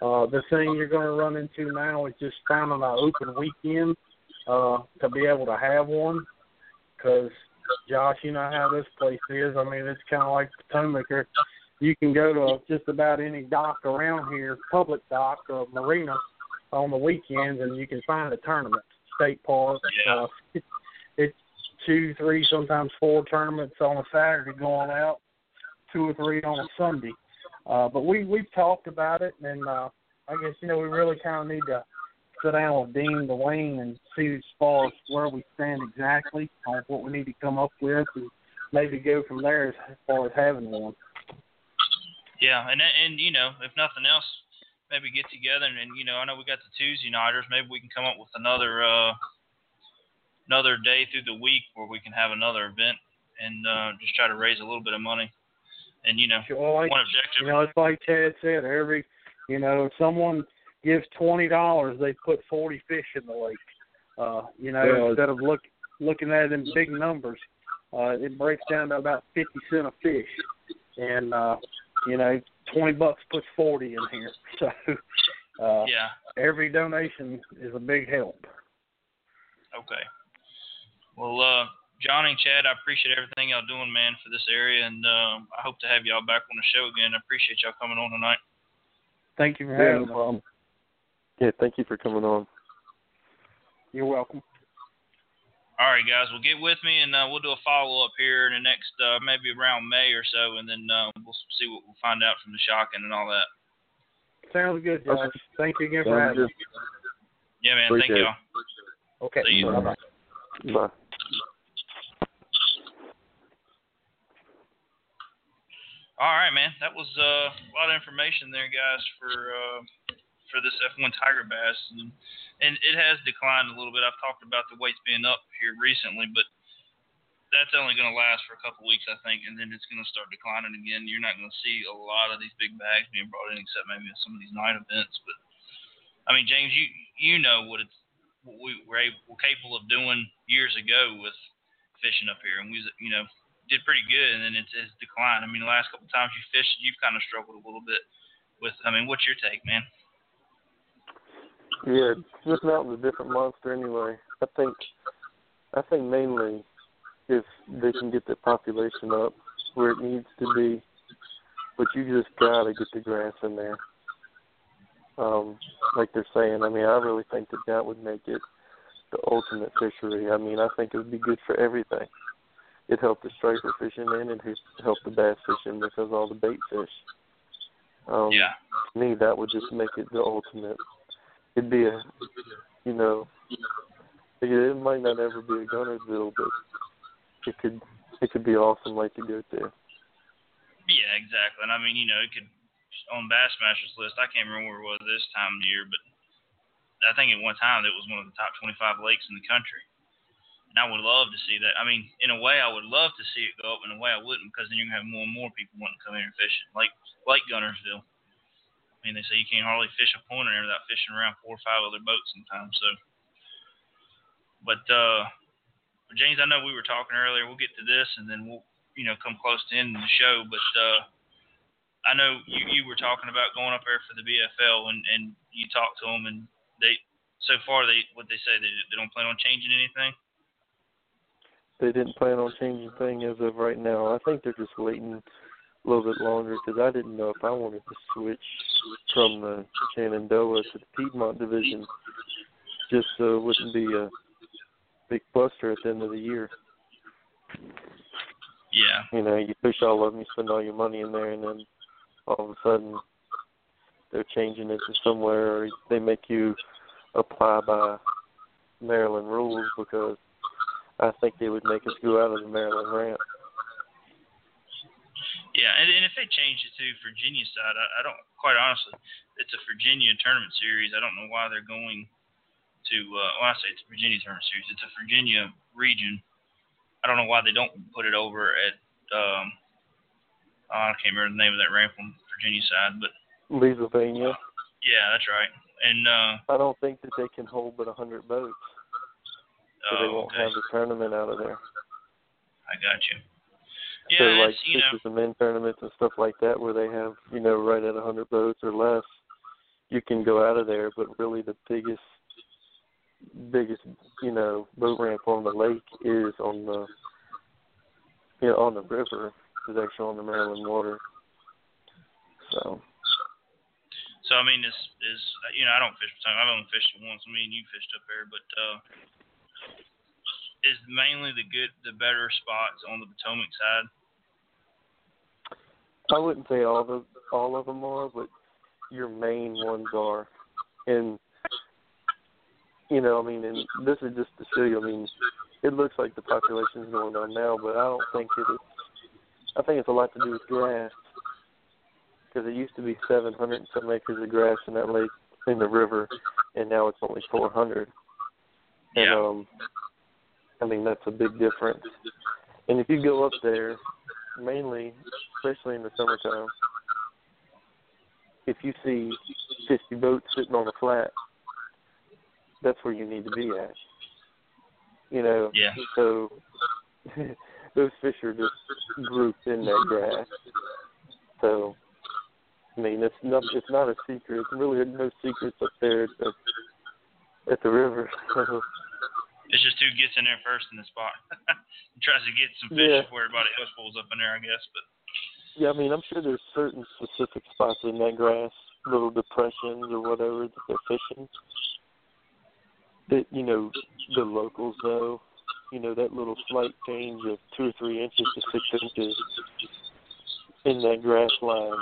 The thing you're going to run into now is just finding an open weekend to be able to have one, because, Josh, you know how this place is. I mean, it's kind of like Potomac. You can go to just about any dock around here, public dock or marina, on the weekends, and you can find a tournament. State park. Yeah. It's 2, 3, sometimes 4 tournaments on a Saturday going out, 2 or 3 on a Sunday. But we've talked about it, and I guess, you know, we really kind of need to sit down with Dean Dwayne and see as far as where we stand exactly on what we need to come up with and maybe go from there as far as having one. Yeah, and you know, if nothing else, maybe get together and you know, I know we got the Tuesday nighters. Maybe we can come up with another day through the week where we can have another event and just try to raise a little bit of money. And, you know, well, like, one objective. You know, it's like Chad said, if someone gives $20, they put 40 fish in the lake. You know, instead of looking at it in big numbers, it breaks down to about 50 cents a fish. And, you know, $20 puts 40 in here. So, every donation is a big help. Okay. Well, Johnny, Chad, I appreciate everything y'all doing, man, for this area, and I hope to have y'all back on the show again. I appreciate y'all coming on tonight. Thank you for having me. Yeah, thank you for coming on. You're welcome. All right, guys, well, get with me, and we'll do a follow-up here in the next maybe around May or so, and then we'll see what we'll find out from the shocking and all that. Sounds good, Josh. Okay. Thank you again for having me. Yeah, man, appreciate thank y'all. Okay, see you. Bye-bye. Bye. All right, man. That was a lot of information there, guys, for this F1 Tiger Bass, and it has declined a little bit. I've talked about the weights being up here recently, but that's only going to last for a couple weeks, I think, and then it's going to start declining again. You're not going to see a lot of these big bags being brought in, except maybe at some of these night events. But I mean, James, you know what we were capable of doing years ago with fishing up here, and we did pretty good, and then it's declined. I mean, the last couple of times you fished, you've kind of struggled a little bit with. I mean, what's your take, man? Yeah, this mountain's a different monster anyway. I think mainly if they can get the population up where it needs to be, but you just gotta get the grass in there. Like they're saying, I mean, I really think that would make it the ultimate fishery. I mean, I think it would be good for everything. It helped the striper fishing and it helped the bass fishing because all the bait fish. To me, that would just make it the ultimate. It'd be a, it might not ever be a Gunnersville, but it could be awesome like you go there. Yeah, exactly. And I mean, it could, on Bassmasters list, I can't remember where it was this time of year, but I think at one time it was one of the top 25 lakes in the country. And I would love to see that. I mean, in a way, I would love to see it go up. In a way, I wouldn't, because then you're going to have more and more people wanting to come in and fish it, like Gunnersville. I mean, they say you can't hardly fish a pointer without fishing around 4 or 5 other boats sometimes. So, but James, I know we were talking earlier. We'll get to this, and then we'll come close to ending the show. But I know you were talking about going up there for the BFL, and you talked to them, and they so far they don't plan on changing anything. They didn't plan on changing thing as of right now. I think they're just waiting a little bit longer because I didn't know if I wanted to switch from the Shenandoah to the Piedmont division just so it wouldn't be a big buster at the end of the year. Yeah. You fish all of them, you spend all your money in there, and then all of a sudden they're changing it to somewhere, or they make you apply by Maryland rules because I think they would make us go out of the Maryland ramp. Yeah, and if they change it to Virginia side, I don't, quite honestly, it's a Virginia tournament series. I don't know why they're going to, I say it's a Virginia tournament series. It's a Virginia region. I don't know why they don't put it over at, I can't remember the name of that ramp on Virginia side, but. Leesylvania. Yeah, that's right. And I don't think that they can hold but 100 boats. So they won't have the tournament out of there. I got you. Yeah, so like fishers and men tournaments and stuff like that, where they have right at 100 boats or less, you can go out of there. But really, the biggest boat ramp on the lake is on the on the river. It's actually on the Maryland water. So I mean, is I don't fish for time. I've only fished once. Me and you fished up there, but. Is mainly the better spots on the Potomac side? I wouldn't say all of them are, but your main ones are. And, and this is just to show you, it looks like the population's going down now, but I don't think I think it's a lot to do with grass. Because it used to be 700 and some acres of grass in that lake, in the river, and now it's only 400. And, yeah. That's a big difference. And if you go up there, mainly, especially in the summertime, if you see 50 boats sitting on a flat, that's where you need to be at. Yeah. So those fish are just grouped in that grass. So, it's not a secret. It's really no secrets up there at the river. It's just who gets in there first in the spot and tries to get some fish before everybody else pulls up in there, I guess. But yeah, I'm sure there's certain specific spots in that grass, little depressions or whatever that they're fishing that, the locals know, that little slight change of 2 or 3 inches to 6 inches in that grass line.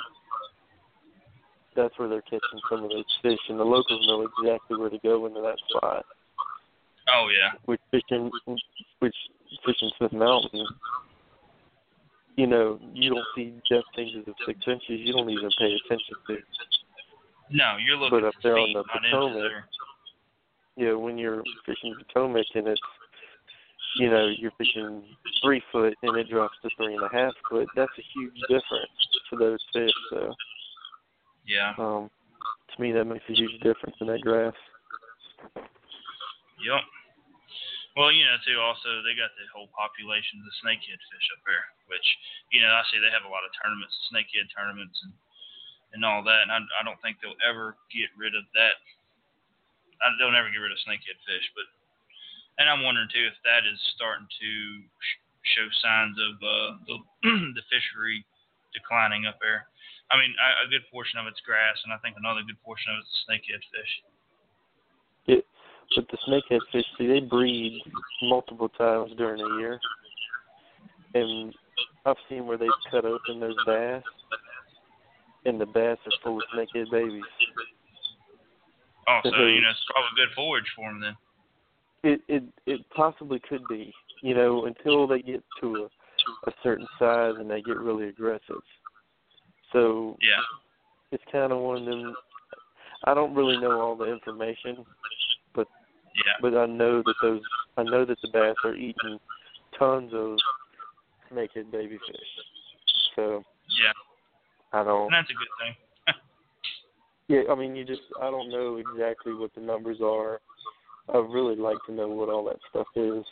That's where they're catching some of those fish, and the locals know exactly where to go into that spot. Oh, yeah. Which fishing Smith Mountain, you don't see depth changes of 6 inches. You don't even pay attention to. No, you're looking at the speed, not Potomac, when you're fishing Potomac and it's, you're fishing 3 foot and it drops to 3.5 foot, that's a huge difference for those fish. So, yeah. to me, that makes a huge difference in that grass. Yep. Well, you know, too, also, they got the whole population of the snakehead fish up there, which, you know, I see they have a lot of tournaments, snakehead tournaments and all that, and I don't think they'll ever get rid of that. They'll never get rid of snakehead fish, but, and I'm wondering, too, if that is starting to show signs of the fishery declining up there. I mean, a good portion of it's grass, and I think another good portion of it's snakehead fish. Yeah. But the snakehead fish, see, they breed multiple times during the year. And I've seen where they've cut open those bass, and the bass are full of snakehead babies. Oh, so, you know, it's probably good forage for them then. It possibly could be, you know, until they get to a certain size and they get really aggressive. So yeah, it's kind of one of them. I don't really know all the information. Yeah. But I know that the bass are eating tons of naked baby fish. So yeah, I don't. And that's a good thing. Yeah, I mean, I don't know exactly what the numbers are. I'd really like to know what all that stuff is.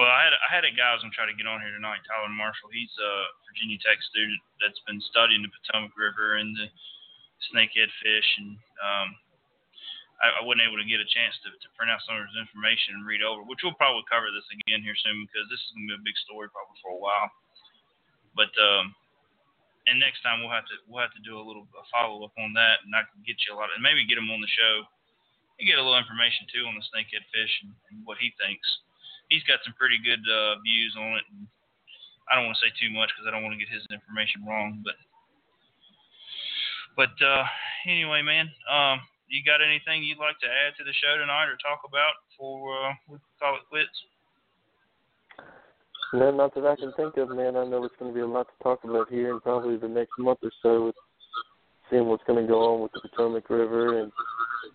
Well, I had a guy I was gonna try to get on here tonight, Tyler Marshall. He's a Virginia Tech student that's been studying the Potomac River and the snakehead fish and. I wasn't able to get a chance to print out some of his information and read over, which we'll probably cover this again here soon because this is going to be a big story probably for a while. But and next time we'll have to do a follow up on that, and I can get you and maybe get him on the show and get a little information too on the snakehead fish and what he thinks. He's got some pretty good views on it. And I don't want to say too much because I don't want to get his information wrong. But anyway, man. You got anything you'd like to add to the show tonight or talk about before we call it quits? No, not that I can think of, man. I know it's going to be a lot to talk about here in probably the next month or so, with seeing what's going to go on with the Potomac River, and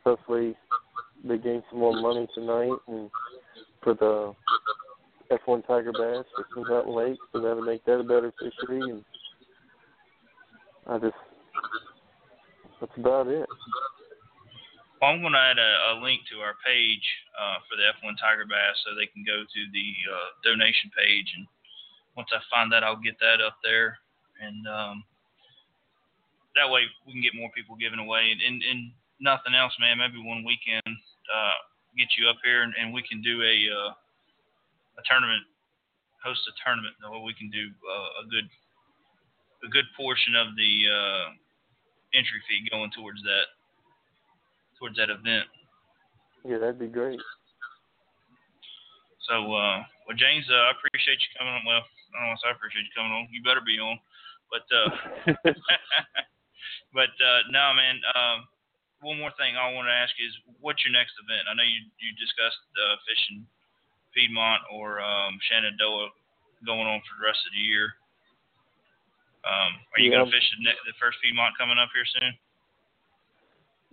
hopefully they gain some more money tonight and for the F1 Tiger Bass for Smith Mountain Lake, so that'll make that a better fishery. And that's about it. Well, I'm going to add a link to our page for the F1 Tiger Bass so they can go to the donation page. And once I find that, I'll get that up there. And that way we can get more people giving away. And nothing else, man, maybe one weekend get you up here and we can do a tournament, host a tournament. That way we can do a good portion of the entry fee going towards that event. Yeah, that'd be great. So, well, James, I appreciate you coming on. Well, I don't want to say I appreciate you coming on. You better be on. But no, man, one more thing I want to ask is, what's your next event? I know you discussed fishing Piedmont or Shenandoah going on for the rest of the year. Are you going to fish the first Piedmont coming up here soon?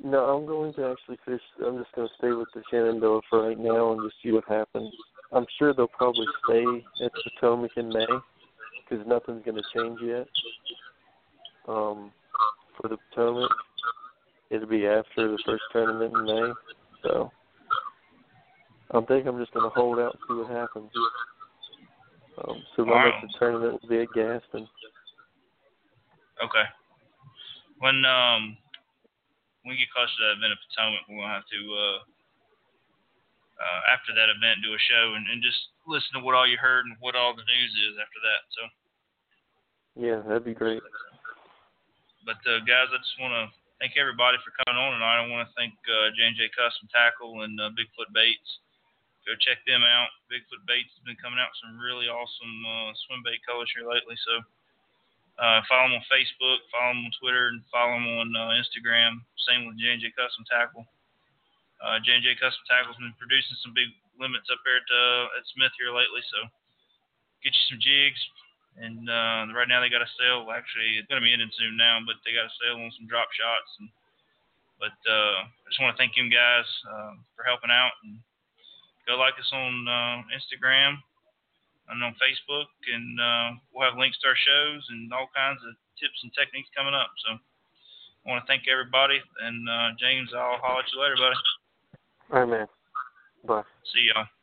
No, I'm going to actually fish. I'm just going to stay with the Shenandoah for right now and just see what happens. I'm sure they'll probably stay at Potomac in May because nothing's going to change yet. For the Potomac, it'll be after the first tournament in May. So I think I'm just going to hold out and see what happens. So my next tournament will be at Gaston. Okay. When we get close to that event at Potomac, we're going to have to, after that event, do a show and just listen to what all you heard and what all the news is after that. So, yeah, that'd be great. But, guys, I just want to thank everybody for coming on tonight. I want to thank J&J Custom Tackle and Bigfoot Baits. Go check them out. Bigfoot Baits has been coming out with some really awesome swim bait colors here lately. So, follow them on Facebook, follow them on Twitter, and follow them on Instagram. Same with J&J Custom Tackle. J&J Custom Tackle's been producing some big limits up there at Smith here lately, so get you some jigs. And right now they got a sale. Well, actually, it's going to be ending soon now, but they got a sale on some drop shots. But I just want to thank you guys for helping out. And go like us on Instagram. And on Facebook, and we'll have links to our shows and all kinds of tips and techniques coming up. So I want to thank everybody. And, James, I'll holler at you later, buddy. All right, man. Bye. See y'all.